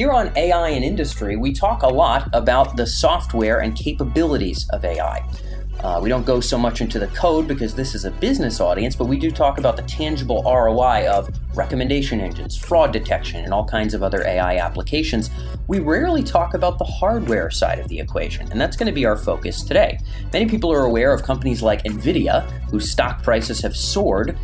Here on AI and Industry, we talk a lot about the software and capabilities of AI. We don't go so much into the code because this is a business audience, but we do talk about the tangible ROI of recommendation engines, fraud detection, and all kinds of other AI applications. We rarely talk about the hardware side of the equation, and that's going to be our focus today. Many people are aware of companies like Nvidia, whose stock prices have soared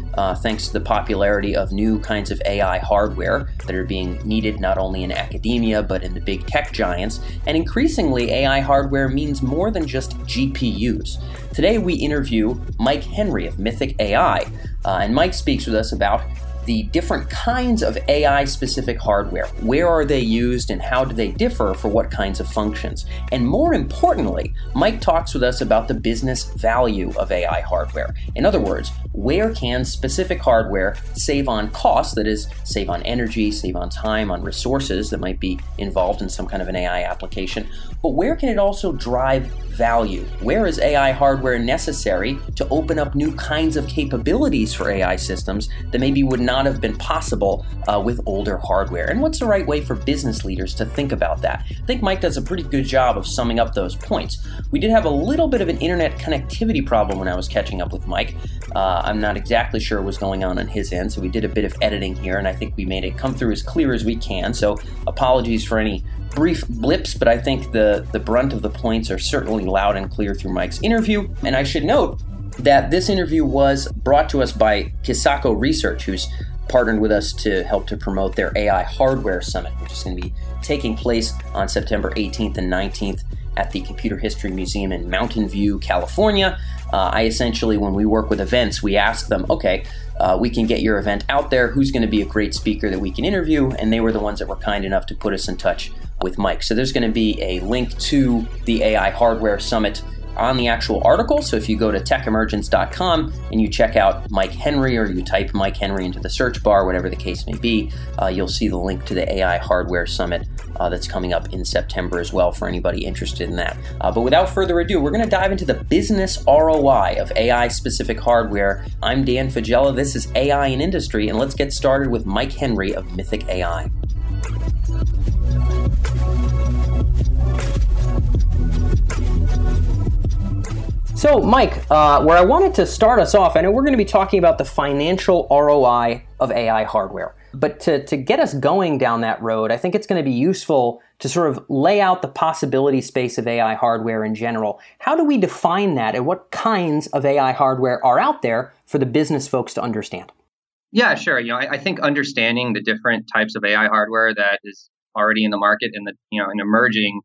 thanks to the popularity of new kinds of AI hardware that are being needed not only in academia, but in the big tech giants. And increasingly, AI hardware means more than just GPUs. Today, we interview Mike Henry of Mythic AI, and Mike speaks with us about the different kinds of AI-specific hardware. Where are they used and how do they differ for what kinds of functions? And more importantly, Mike talks with us about the business value of AI hardware. In other words, where can specific hardware save on costs, that is, save on energy, save on time, on resources that might be involved in some kind of an AI application, but where can it also drive value? Where is AI hardware necessary to open up new kinds of capabilities for AI systems that maybe would not have been possible with older hardware? And what's the right way for business leaders to think about that? I think Mike does a pretty good job of summing up those points. We did have a little bit of an internet connectivity problem when I was catching up with Mike. I'm not exactly sure what's going on his end, so we did a bit of editing here, and I think we made it come through as clear as we can, so apologies for any brief blips, but I think the brunt of the points are certainly loud and clear through Mike's interview. And I should note that this interview was brought to us by Kisaco Research, who's partnered with us to help to promote their AI Hardware Summit, which is going to be taking place on September 18th and 19th at the Computer History Museum in Mountain View, California. I essentially, when we work with events, we ask them, okay, we can get your event out there. Who's going to be a great speaker that we can interview? And they were the ones that were kind enough to put us in touch with Mike. So there's going to be a link to the AI Hardware Summit on the actual article. So if you go to techemergence.com and you check out Mike Henry, or you type Mike Henry into the search bar, whatever the case may be, you'll see the link to the AI Hardware Summit that's coming up in September as well for anybody interested in that. But without further ado, we're going to dive into the business ROI of AI-specific hardware. I'm Dan Fagella. This is AI in Industry, and let's get started with Mike Henry of Mythic AI. So, Mike, where I wanted to start us off, I know we're going to be talking about the financial ROI of AI hardware. But to get us going down that road, I think it's going to be useful to sort of lay out the possibility space of AI hardware in general. How do we define that, and what kinds of AI hardware are out there for the business folks to understand? Yeah, sure. You know, I think understanding the different types of AI hardware that is already in the market and and emerging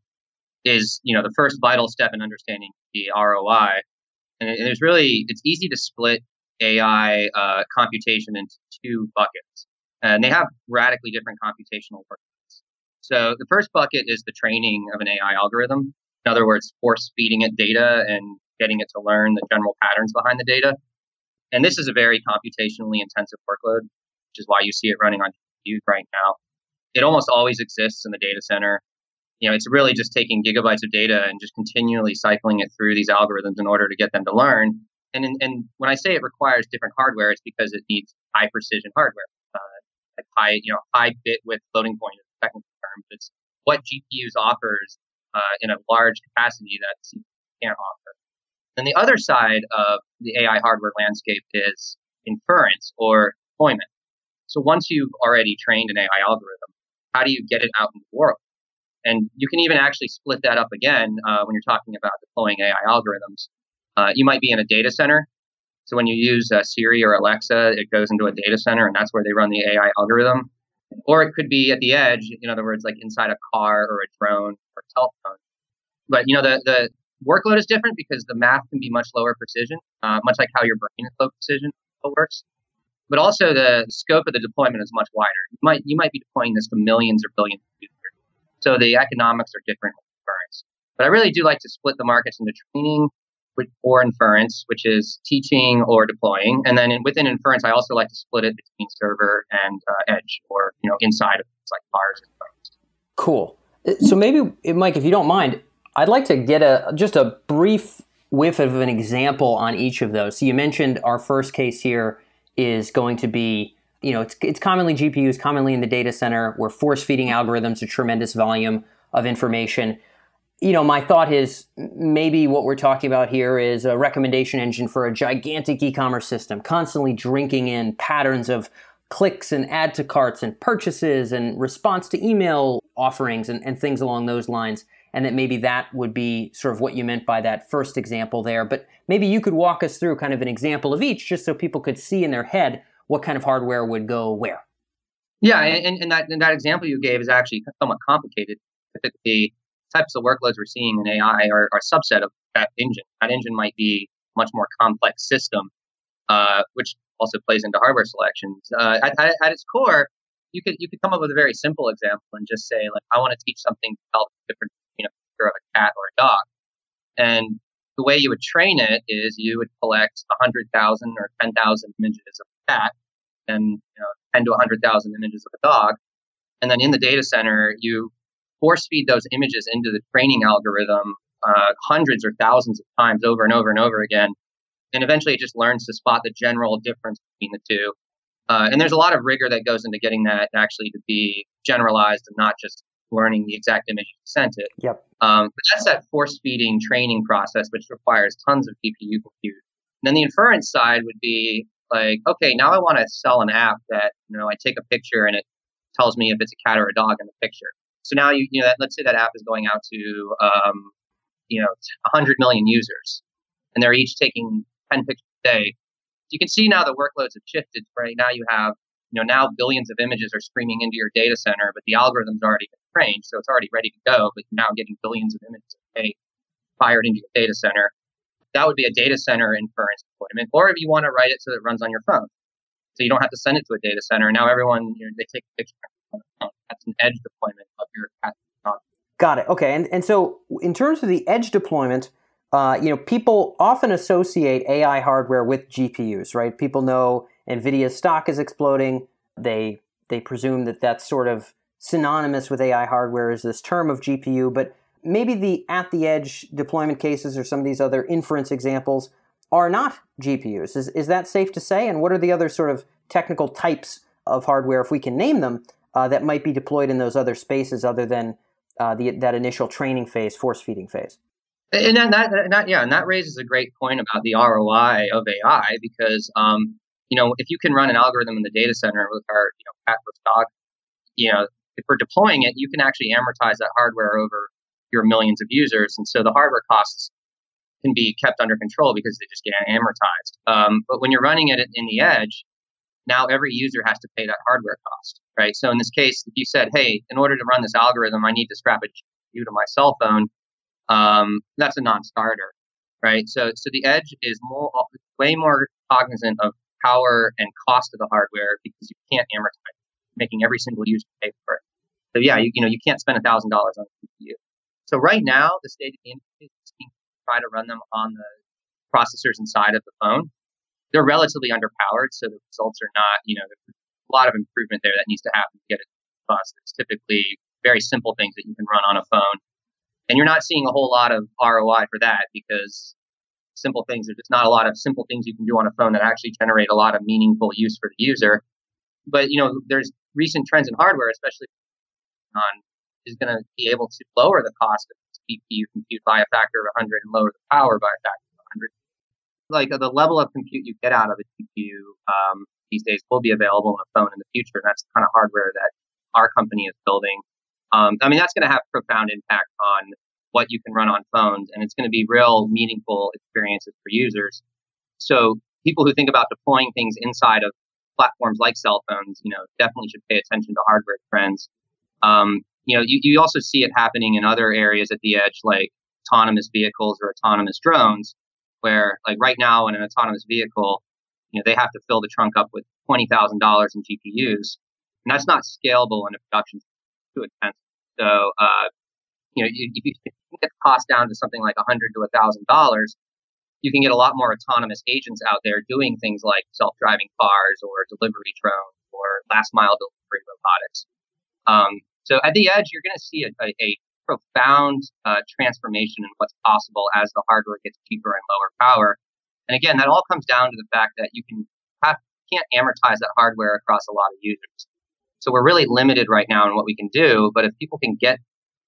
is the first vital step in understanding the ROI. And there's really, it's easy to split AI computation into two buckets, and they have radically different computational workloads. So the first bucket is the training of an AI algorithm. In other words, force feeding it data and getting it to learn the general patterns behind the data. And this is a very computationally intensive workload, which is why you see it running on GPUs right now. It almost always exists in the data center. It's really just taking gigabytes of data and just continually cycling it through these algorithms in order to get them to learn. And when I say it requires different hardware, it's because it needs high precision hardware, like high bit width floating point is the technical term. It's what GPUs offers in a large capacity that CPU can't offer. Then the other side of the AI hardware landscape is inference or deployment. So once you've already trained an AI algorithm, how do you get it out in the world? And you can even actually split that up again when you're talking about deploying AI algorithms. You might be in a data center. So when you use Siri or Alexa, it goes into a data center, and that's where they run the AI algorithm. Or it could be at the edge, in other words, like inside a car or a drone or a telephone. But, the workload is different because the math can be much lower precision, much like how your brain at low precision works. But also the scope of the deployment is much wider. You might be deploying this to millions or billions of users. So the economics are different with inference. But I really do like to split the markets into training or inference, which is teaching or deploying. And then within inference, I also like to split it between server and edge, or inside of things like cars and phones. Cool. So maybe, Mike, if you don't mind, I'd like to get a brief whiff of an example on each of those. So you mentioned our first case here is going to be you know, it's commonly GPUs, commonly in the data center. We're force feeding algorithms a tremendous volume of information. You know, my thought is maybe what we're talking about here is a recommendation engine for a gigantic e-commerce system, constantly drinking in patterns of clicks and add to carts and purchases and response to email offerings and things along those lines. And that maybe that would be sort of what you meant by that first example there. But maybe you could walk us through kind of an example of each just so people could see in their head what kind of hardware would go where. Yeah, and that example you gave is actually somewhat complicated. The types of workloads we're seeing in AI are a subset of that engine. That engine might be a much more complex system, which also plays into hardware selections. At its core, you could come up with a very simple example and just say, like, I want to teach something about different, you know, picture of a cat or a dog. And the way you would train it is you would collect 100,000 or 10,000 images of a cat and, you know, 10 to 100,000 images of a dog. And then in the data center, you force feed those images into the training algorithm hundreds or thousands of times over and over and over again. And eventually it just learns to spot the general difference between the two. And there's a lot of rigor that goes into getting that actually to be generalized and not just learning the exact image you sent it. Yep. But that's that force feeding training process, which requires tons of GPU compute. And then the inference side would be like, okay, now I want to sell an app that, you know, I take a picture and it tells me if it's a cat or a dog in the picture. So now you know that, let's say that app is going out to 100 million users, and they're each taking 10 pictures a day. You can see now the workloads have shifted, right? Now you have, you know, now billions of images are streaming into your data center, but the algorithm's already been trained, so it's already ready to go, but you're now getting billions of images a day fired into your data center. That would be a data center inference deployment, or if you want to write it so that it runs on your phone. So you don't have to send it to a data center. Now everyone, you know, they take a picture on their phone. That's an edge deployment of your app. Got it. Okay. And so in terms of the edge deployment, you know, people often associate AI hardware with GPUs, right? People know Nvidia's stock is exploding. They presume that that's sort of synonymous with AI hardware is this term of GPU. But maybe the at the edge deployment cases or some of these other inference examples are not GPUs. Is that safe to say? And what are the other sort of technical types of hardware, if we can name them, that might be deployed in those other spaces other than that initial training phase, force feeding phase? And that raises a great point about the ROI of AI, because you know, if you can run an algorithm in the data center with our, you know, cat versus dog, you know, if we're deploying it, you can actually amortize that hardware over your millions of users, and so the hardware costs can be kept under control because they just get amortized. But when you're running it in the edge, now every user has to pay that hardware cost, right? So in this case, if you said, "Hey, in order to run this algorithm, I need to strap a GPU to my cell phone," that's a non-starter, right? So the edge is way more cognizant of power and cost of the hardware because you can't amortize, making every single user pay for it. So yeah, you can't spend $1,000 on a GPU. So right now, the state of the industry is to try to run them on the processors inside of the phone. They're relatively underpowered, so the results are not, you know, there's a lot of improvement there that needs to happen to get it robust. It's typically very simple things that you can run on a phone. And you're not seeing a whole lot of ROI for that because simple things, there's just not a lot of simple things you can do on a phone that actually generate a lot of meaningful use for the user. But, you know, there's recent trends in hardware, especially on, is going to be able to lower the cost of GPU compute by a factor of 100 and lower the power by a factor of 100. Like the level of compute you get out of a GPU these days will be available on a phone in the future. And that's the kind of hardware that our company is building. I mean, that's going to have profound impact on what you can run on phones, and it's going to be real meaningful experiences for users. So people who think about deploying things inside of platforms like cell phones, you know, definitely should pay attention to hardware trends. You know, you also see it happening in other areas at the edge, like autonomous vehicles or autonomous drones, where like right now in an autonomous vehicle, you know, they have to fill the trunk up with $20,000 in GPUs, and that's not scalable in a production. Too expensive. So, you know, if you get the cost down to something like $100 to $1,000, you can get a lot more autonomous agents out there doing things like self-driving cars or delivery drones or last-mile delivery robotics. So, at the edge, you're going to see a profound transformation in what's possible as the hardware gets cheaper and lower power. And again, that all comes down to the fact that you can have can't amortize that hardware across a lot of users. So we're really limited right now in what we can do, but if people can get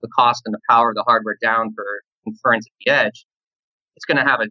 the cost and the power of the hardware down for inference at the edge, it's going to have a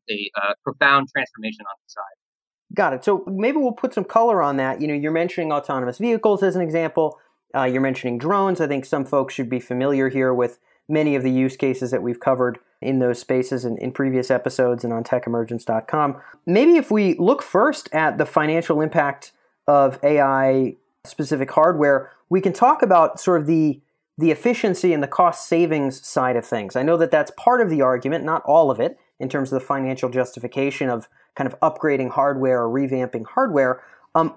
profound transformation on the side. Got it. So maybe we'll put some color on that. You know, you're mentioning autonomous vehicles as an example. You're mentioning drones. I think some folks should be familiar here with many of the use cases that we've covered in those spaces in previous episodes and on techemergence.com. Maybe if we look first at the financial impact of AI-specific hardware, we can talk about sort of the efficiency and the cost savings side of things. I know that that's part of the argument, not all of it, in terms of the financial justification of kind of upgrading hardware or revamping hardware.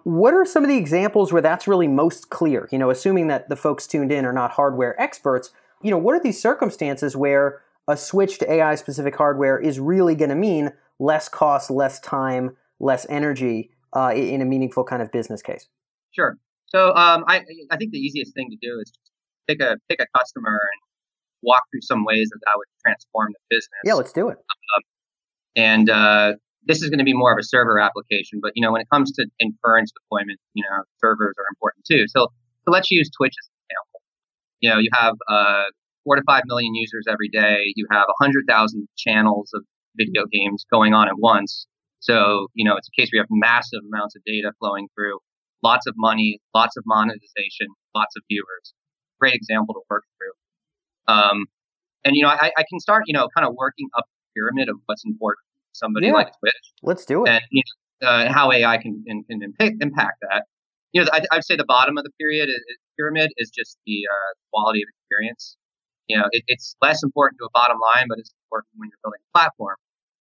What are some of the examples where that's really most clear? You know, assuming that the folks tuned in are not hardware experts, you know, what are these circumstances where a switch to AI-specific hardware is really going to mean less cost, less time, less energy in a meaningful kind of business case? Sure. So I think the easiest thing to do is pick a customer and walk through some ways that would transform the business. Yeah, let's do it. This is going to be more of a server application, but you know, when it comes to inference deployment, you know, servers are important too. So let's use Twitch as an example. You know, you have 4 to 5 million users every day. You have 100,000 channels of video games going on at once. So, you know, it's a case where you have massive amounts of data flowing through, lots of money, lots of monetization, lots of viewers. Great example to work through. And, you know, I can start, you know, kind of working up the pyramid of what's important to somebody like Twitch. Let's do it. And you know, how AI can impact that. You know, I'd say the bottom of the pyramid is just the quality of experience. You know, it's less important to a bottom line, but it's important when you're building a platform.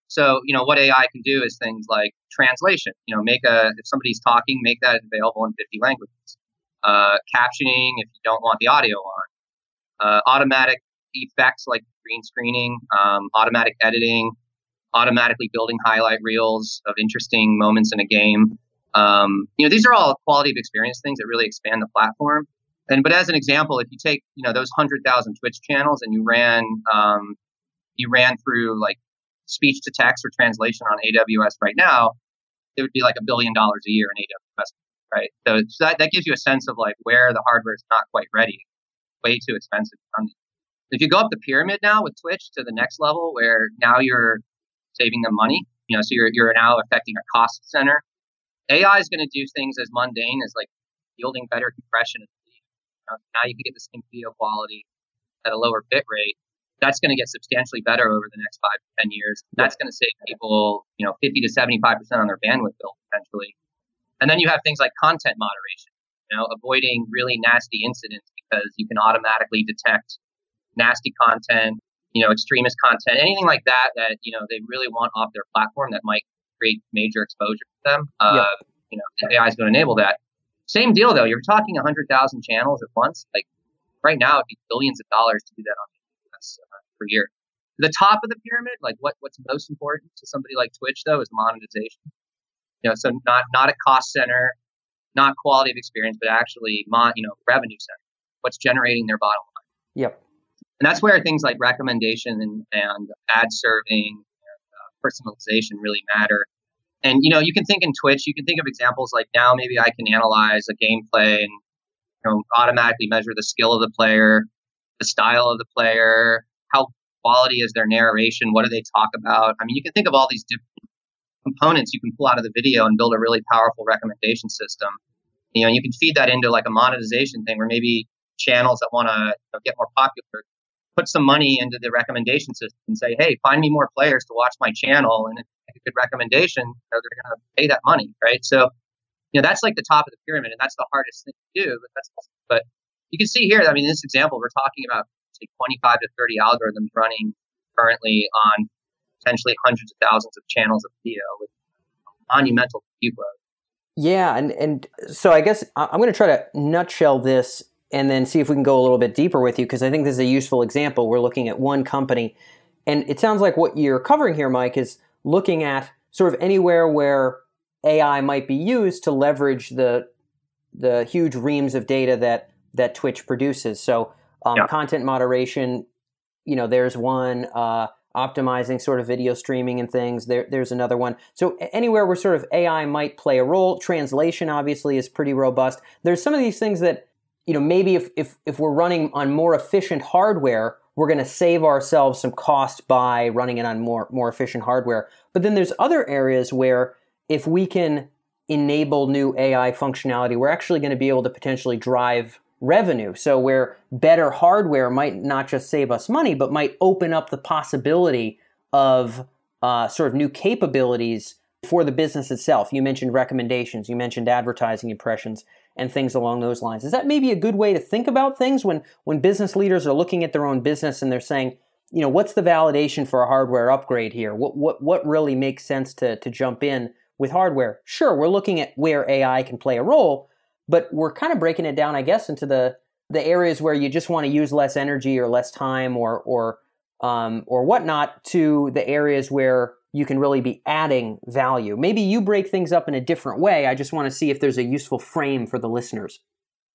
So, you know, what AI can do is things like translation. You know, if somebody's talking, make that available in 50 languages. Captioning, if you don't want the audio on. Automatic effects like green screening, automatic editing, automatically building highlight reels of interesting moments in a game. You know, these are all quality of experience things that really expand the platform. But as an example, if you take, you know, those 100,000 Twitch channels and you ran through like speech to text or translation on AWS right now, it would be like $1 billion a year in AWS, right? So that gives you a sense of like where the hardware is not quite ready, way too expensive. If you go up the pyramid now with Twitch to the next level, where now you're saving them money, you know, so you're now affecting a cost center. AI is going to do things as mundane as like yielding better compression. Now you can get the same video quality at a lower bit rate. That's going to get substantially better over the next 5 to 10 years. That's going to save people, you know, 50 to 75% on their bandwidth bill potentially. And then you have things like content moderation, you know, avoiding really nasty incidents because you can automatically detect nasty content, you know, extremist content, anything like that, you know, they really want off their platform that might create major exposure to them. You know, AI is going to enable that. Same deal, though. You're talking 100,000 channels at once. Like, right now, it'd be billions of dollars to do that on AWS per year. The top of the pyramid, like what's most important to somebody like Twitch, though, is monetization. You know, so not a cost center, not quality of experience, but actually, revenue center. What's generating their bottom line. Yep. And that's where things like recommendation and ad serving and personalization really matter. And, you know, you can think in Twitch, you can think of examples like now maybe I can analyze a gameplay and, you know, automatically measure the skill of the player, the style of the player, how quality is their narration, what do they talk about? I mean, you can think of all these different components you can pull out of the video and build a really powerful recommendation system. You know, and you can feed that into like a monetization thing where maybe channels that want to get more popular put some money into the recommendation system and say, hey, find me more players to watch my channel. And if a good recommendation, they're going to pay that money, right? So, you know, that's like the top of the pyramid, and that's the hardest thing to do. But you can see here, I mean, in this example, we're talking about say 25 to 30 algorithms running currently on potentially hundreds of thousands of channels of video with monumental cube load. Yeah, and so I guess I'm going to try to nutshell this and then see if we can go a little bit deeper with you, because I think this is a useful example. We're looking at one company, and it sounds like what you're covering here, Mike, is looking at sort of anywhere where AI might be used to leverage the huge reams of data that Twitch produces. So content moderation, you know, there's one, optimizing sort of video streaming and things. There's another one. So anywhere where sort of AI might play a role, translation obviously is pretty robust. There's some of these things that, you know, maybe if we're running on more efficient hardware, we're going to save ourselves some cost by running it on more efficient hardware. But then there's other areas where if we can enable new AI functionality, we're actually going to be able to potentially drive revenue. So where better hardware might not just save us money, but might open up the possibility of sort of new capabilities for the business itself. You mentioned recommendations, you mentioned advertising impressions, and things along those lines. Is that maybe a good way to think about things when business leaders are looking at their own business and they're saying, you know, what's the validation for a hardware upgrade here? What really makes sense to jump in with hardware? Sure, we're looking at where AI can play a role, but we're kind of breaking it down, I guess, into the areas where you just want to use less energy or less time or whatnot, to the areas where you can really be adding value. Maybe you break things up in a different way. I just want to see if there's a useful frame for the listeners.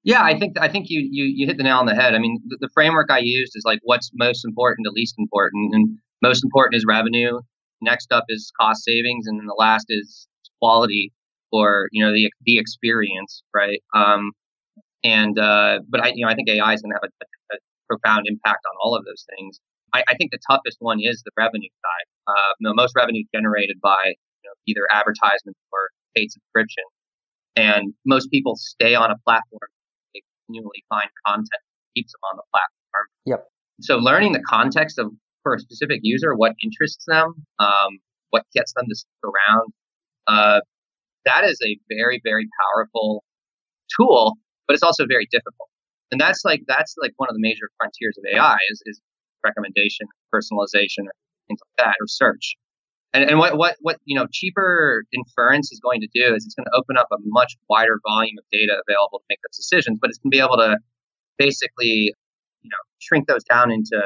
Yeah, I think you hit the nail on the head. I mean, the framework I used is like what's most important to least important, and most important is revenue. Next up is cost savings, and then the last is quality, or you know, the experience, right? But I think AI is going to have a profound impact on all of those things. I think the toughest one is the revenue side. Most revenue is generated by either advertisement or paid subscription, and most people stay on a platform. They continually find content that keeps them on the platform. Yep. So learning the context of for a specific user, what interests them, what gets them to stick around, that is a very, very powerful tool, but it's also very difficult. And that's like one of the major frontiers of AI is recommendation, personalization, or things like that, or search. And what cheaper inference is going to do is it's going to open up a much wider volume of data available to make those decisions, but it's going to be able to basically shrink those down into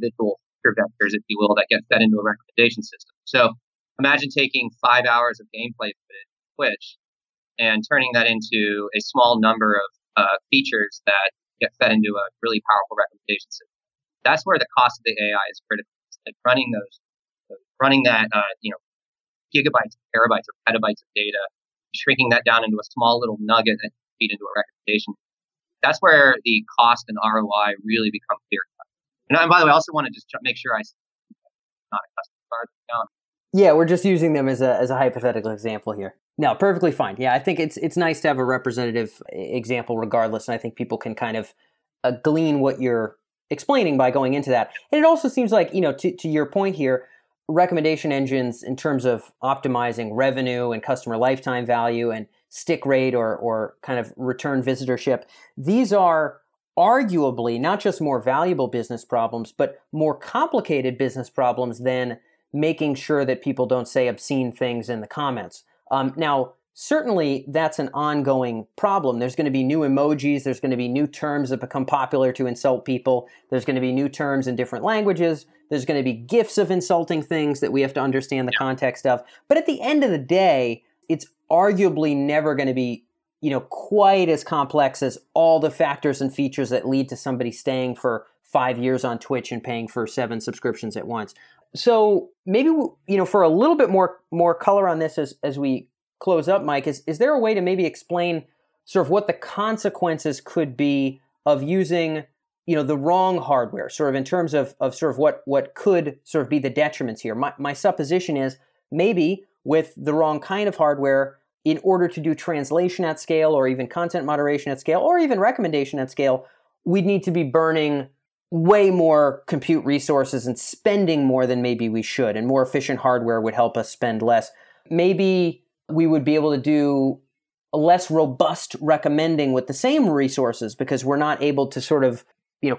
individual feature vectors, if you will, that get fed into a recommendation system. So imagine taking 5 hours of gameplay footage on Twitch and turning that into a small number of features that get fed into a really powerful recommendation system. That's where the cost of the AI is critical. It's like running that gigabytes, terabytes, or petabytes of data, shrinking that down into a small little nugget that you feed into a recommendation. That's where the cost and ROI really become clear cut. And by the way, I also want to just make sure I not a customer card. No. Yeah, we're just using them as a hypothetical example here. No, perfectly fine. Yeah, I think it's nice to have a representative example regardless, and I think people can kind of glean what you're explaining by going into that. And it also seems like, to your point here, recommendation engines in terms of optimizing revenue and customer lifetime value and stick rate or kind of return visitorship, these are arguably not just more valuable business problems, but more complicated business problems than making sure that people don't say obscene things in the comments. Now, certainly that's an ongoing problem. There's going to be new emojis. There's going to be new terms that become popular to insult people. There's going to be new terms in different languages. There's going to be GIFs of insulting things that we have to understand the context of. But at the end of the day, it's arguably never going to be quite as complex as all the factors and features that lead to somebody staying for 5 years on Twitch and paying for 7 subscriptions at once. So maybe, for a little bit more color on this as we close up, Mike, is there a way to maybe explain sort of what the consequences could be of using, the wrong hardware, sort of in terms of sort of what could sort of be the detriments here? My supposition is maybe with the wrong kind of hardware, in order to do translation at scale or even content moderation at scale or even recommendation at scale, we'd need to be burning way more compute resources and spending more than maybe we should, and more efficient hardware would help us spend less. Maybe we would be able to do less robust recommending with the same resources because we're not able to sort of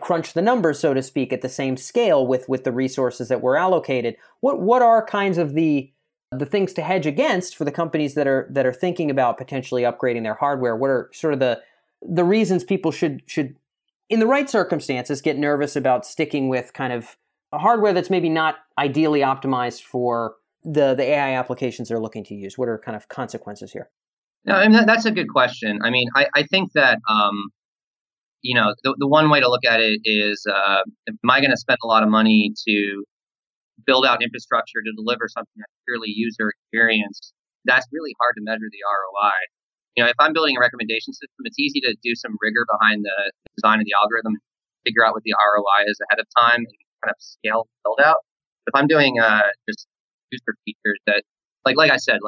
crunch the numbers, so to speak, at the same scale with the resources that were allocated. What are kinds of the things to hedge against for the companies that are thinking about potentially upgrading their hardware? What are sort of the reasons people should, in the right circumstances, get nervous about sticking with kind of a hardware that's maybe not ideally optimized for the AI applications they're looking to use? What are kind of consequences here? No, I mean, that's a good question. I mean, I think that, the one way to look at it is, am I going to spend a lot of money to build out infrastructure to deliver something that's purely user experience, that's really hard to measure the ROI. You know, if I'm building a recommendation system, it's easy to do some rigor behind the design of the algorithm, figure out what the ROI is ahead of time, and kind of scale build out. But if I'm doing just user features that, like I said,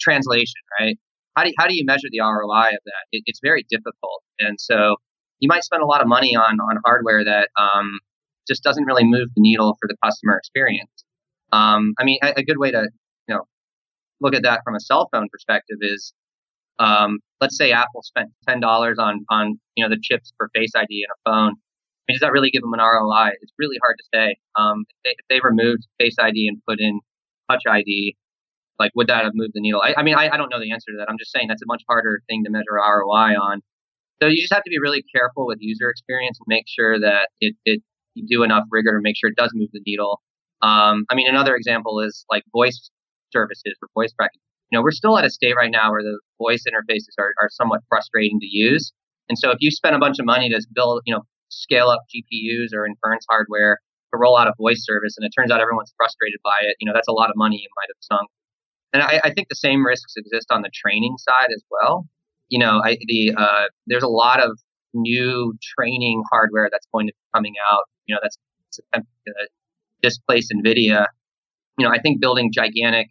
translation, right? How do you measure the ROI of that? It's very difficult, and so you might spend a lot of money on hardware that just doesn't really move the needle for the customer experience. I mean, a good way to look at that from a cell phone perspective is, let's say Apple spent $10 on the chips for Face ID in a phone. I mean, does that really give them an ROI? It's really hard to say. If they removed Face ID and put in Touch ID, would that have moved the needle? I mean, I don't know the answer to that. I'm just saying that's a much harder thing to measure ROI on. So you just have to be really careful with user experience and make sure that you do enough rigor to make sure it does move the needle. I mean, another example is voice services or voice recognition. We're still at a state right now where the voice interfaces are somewhat frustrating to use. And so if you spend a bunch of money to build, scale up GPUs or inference hardware to roll out a voice service, and it turns out everyone's frustrated by it, that's a lot of money you might have sunk. And I think the same risks exist on the training side as well. There's a lot of new training hardware that's going to be coming out, that's attempting to displace Nvidia. I think building gigantic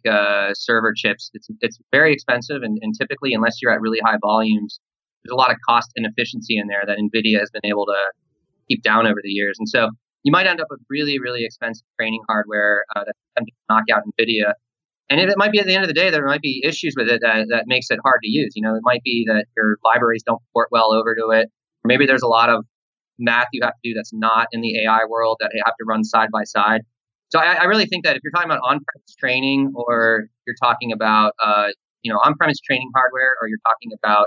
server chips, it's very expensive, and typically, unless you're at really high volumes, there's a lot of cost inefficiency in there that Nvidia has been able to keep down over the years. And so you might end up with really, really expensive training hardware that's attempting to knock out Nvidia. And it might be at the end of the day, there might be issues with it that makes it hard to use. It might be that your libraries don't port well over to it. Or maybe there's a lot of math you have to do that's not in the AI world that you have to run side by side. So I really think that if you're talking about on-premise training, or you're talking about on-premise training hardware, or you're talking about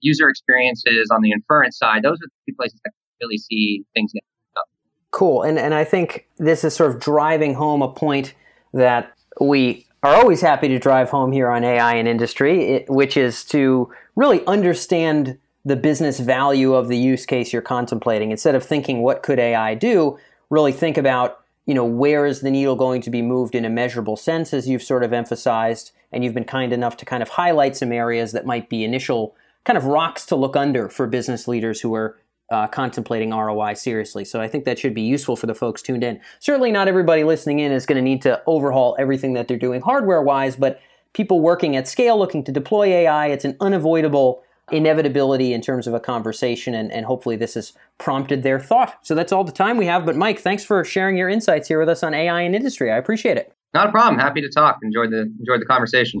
user experiences on the inference side, those are the two places that you really see things get up. Cool. And I think this is sort of driving home a point that we are always happy to drive home here on AI and Industry, which is to really understand the business value of the use case you're contemplating. Instead of thinking, what could AI do? Really think about, where is the needle going to be moved in a measurable sense, as you've sort of emphasized, and you've been kind enough to kind of highlight some areas that might be initial kind of rocks to look under for business leaders who are contemplating ROI seriously. So I think that should be useful for the folks tuned in. Certainly not everybody listening in is going to need to overhaul everything that they're doing hardware-wise, but people working at scale looking to deploy AI, it's an unavoidable inevitability in terms of a conversation, and hopefully this has prompted their thought. So that's all the time we have. But Mike, thanks for sharing your insights here with us on AI and Industry. I appreciate it. Not a problem. Happy to talk. Enjoyed the conversation.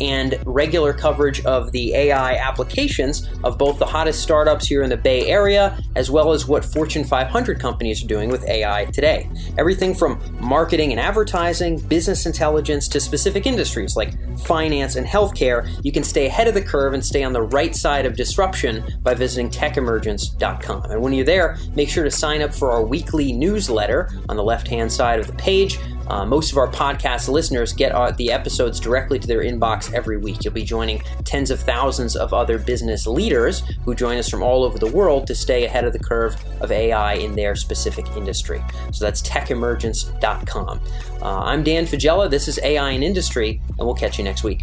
and regular coverage of the AI applications of both the hottest startups here in the Bay Area, as well as what Fortune 500 companies are doing with AI today. Everything from marketing and advertising, business intelligence, to specific industries like finance and healthcare. You can stay ahead of the curve and stay on the right side of disruption by visiting techemergence.com. And when you're there, make sure to sign up for our weekly newsletter on the left-hand side of the page. Most of our podcast listeners get the episodes directly to their inbox every week. You'll be joining tens of thousands of other business leaders who join us from all over the world to stay ahead of the curve of AI in their specific industry. So that's techemergence.com. I'm Dan Figella. This is AI and Industry, and we'll catch you next week.